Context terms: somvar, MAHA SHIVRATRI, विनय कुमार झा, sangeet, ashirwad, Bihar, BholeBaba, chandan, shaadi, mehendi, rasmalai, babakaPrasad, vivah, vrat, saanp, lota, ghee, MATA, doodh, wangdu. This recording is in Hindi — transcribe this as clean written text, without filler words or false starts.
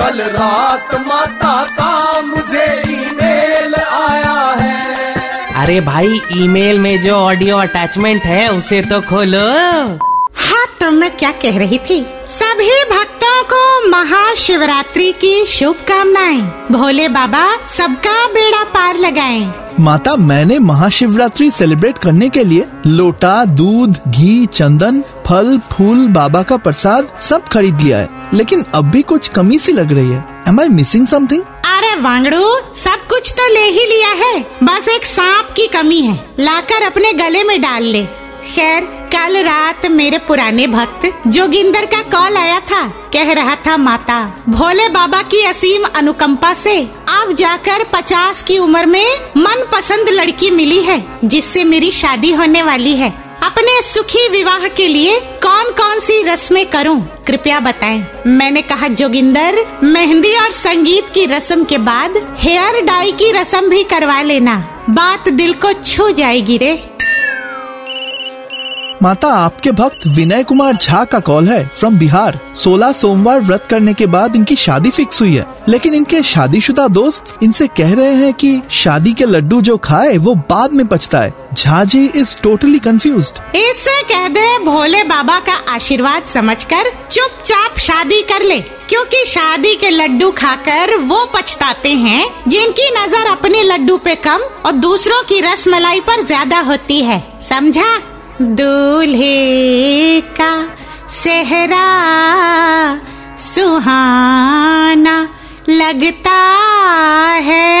कल रात माता का मुझे ईमेल आया है। अरे भाई ईमेल में जो ऑडियो अटैचमेंट है उसे तो खोलो। हाँ तो मैं क्या कह रही थी, सभी भक्तों को महाशिवरात्रि की शुभकामनाएं। भोले बाबा सबका बेड़ा पार लगाएं। माता मैंने महाशिवरात्रि सेलिब्रेट करने के लिए लोटा, दूध, घी, चंदन, फल, फूल, बाबा का प्रसाद सब खरीद लिया है, लेकिन अब भी कुछ कमी सी लग रही है। Am I missing something? अरे वांगड़ू सब कुछ तो ले ही लिया है, बस एक सांप की कमी है, लाकर अपने गले में डाल ले। खैर कल रात मेरे पुराने भक्त जोगिंदर का कॉल आया था, कह रहा था माता भोले बाबा की असीम अनुकंपा से अब जाकर 50 की उम्र में मनपसंद लड़की मिली है, जिससे मेरी शादी होने वाली है। अपने सुखी विवाह के लिए कौन कौन सी रस्में करूं, कृपया बताएं। मैंने कहा जोगिंदर मेहंदी और संगीत की रस्म के बाद हेयर डाई की रस्म भी करवा लेना, बात दिल को छू जाएगी रे। माता आपके भक्त विनय कुमार झा का कॉल है फ्रॉम बिहार। 16 सोमवार व्रत करने के बाद इनकी शादी फिक्स हुई है, लेकिन इनके शादीशुदा दोस्त इनसे कह रहे हैं कि शादी के लड्डू जो खाए वो बाद में पछताए। Jha ji is totally confused. इससे कह दे भोले बाबा का आशीर्वाद समझकर चुपचाप शादी कर ले, क्योंकि शादी के लड्डू खाकर वो पछताते हैं जिनकी नजर अपने लड्डू पे कम और दूसरों की रसमलाई पर ज्यादा होती है, समझा। दूल्हे का सेहरा सुहाना लगता है।